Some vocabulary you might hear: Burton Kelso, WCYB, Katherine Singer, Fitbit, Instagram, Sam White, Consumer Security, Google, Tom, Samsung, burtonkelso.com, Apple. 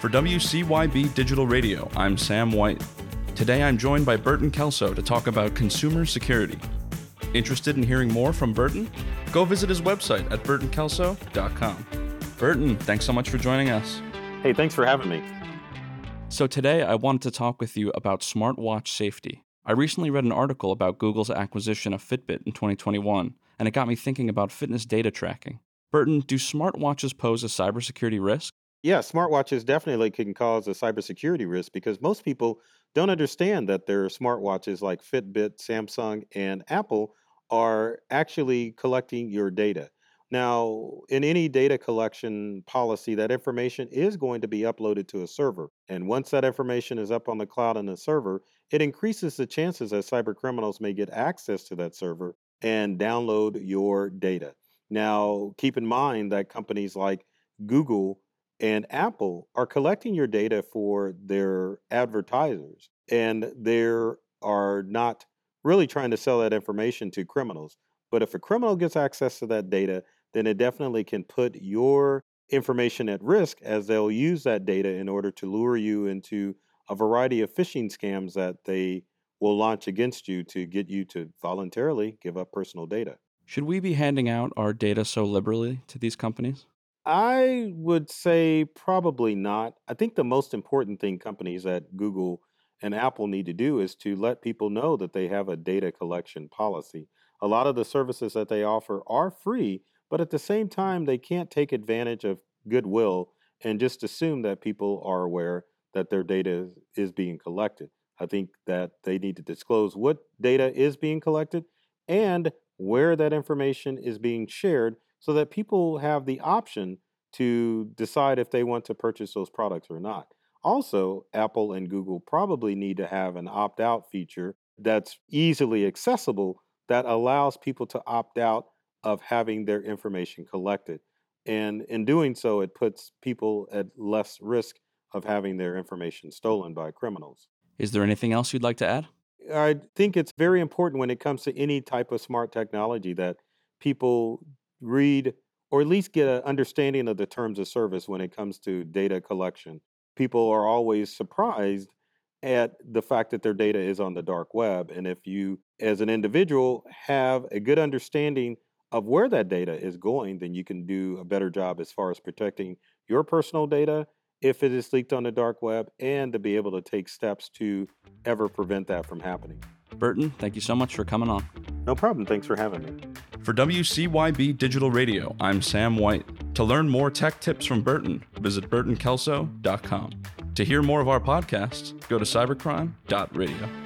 For WCYB Digital Radio, I'm Sam White. Today I'm joined by Burton Kelso to talk about consumer security. Interested in hearing more from Burton? Go visit his website at burtonkelso.com. Burton, thanks so much for joining us. Hey, thanks for having me. So today I wanted to talk with you about smartwatch safety. I recently read an article about Google's acquisition of Fitbit in 2021, and it got me thinking about fitness data tracking. Burton, do smartwatches pose a cybersecurity risk? Yeah, smartwatches definitely can cause a cybersecurity risk because most people don't understand that their smartwatches like Fitbit, Samsung, and Apple are actually collecting your data. Now, in any data collection policy, that information is going to be uploaded to a server. And once that information is up on the cloud and the server, it increases the chances that cyber criminals may get access to that server and download your data. Now, keep in mind that companies like Google and Apple are collecting your data for their advertisers, and they are not really trying to sell that information to criminals. But if a criminal gets access to that data, then it definitely can put your information at risk as they'll use that data in order to lure you into a variety of phishing scams that they will launch against you to get you to voluntarily give up personal data. Should we be handing out our data so liberally to these companies? I would say probably not. I think the most important thing companies at Google and Apple need to do is to let people know that they have a data collection policy. A lot of the services that they offer are free, but at the same time, they can't take advantage of goodwill and just assume that people are aware that their data is being collected. I think that they need to disclose what data is being collected and where that information is being shared so that people have the option to decide if they want to purchase those products or not. Also, Apple and Google probably need to have an opt-out feature that's easily accessible that allows people to opt out of having their information collected. And in doing so, it puts people at less risk of having their information stolen by criminals. Is there anything else you'd like to add? I think it's very important when it comes to any type of smart technology that people read or at least get an understanding of the terms of service when it comes to data collection. People are always surprised at the fact that their data is on the dark web. And if you, as an individual, have a good understanding of where that data is going, then you can do a better job as far as protecting your personal data if it is leaked on the dark web and to be able to take steps to ever prevent that from happening. Burton, thank you so much for coming on. No problem. Thanks for having me. For WCYB Digital Radio, I'm Sam White. To learn more tech tips from Burton, visit burtonkelso.com. To hear more of our podcasts, go to cybercrime.radio.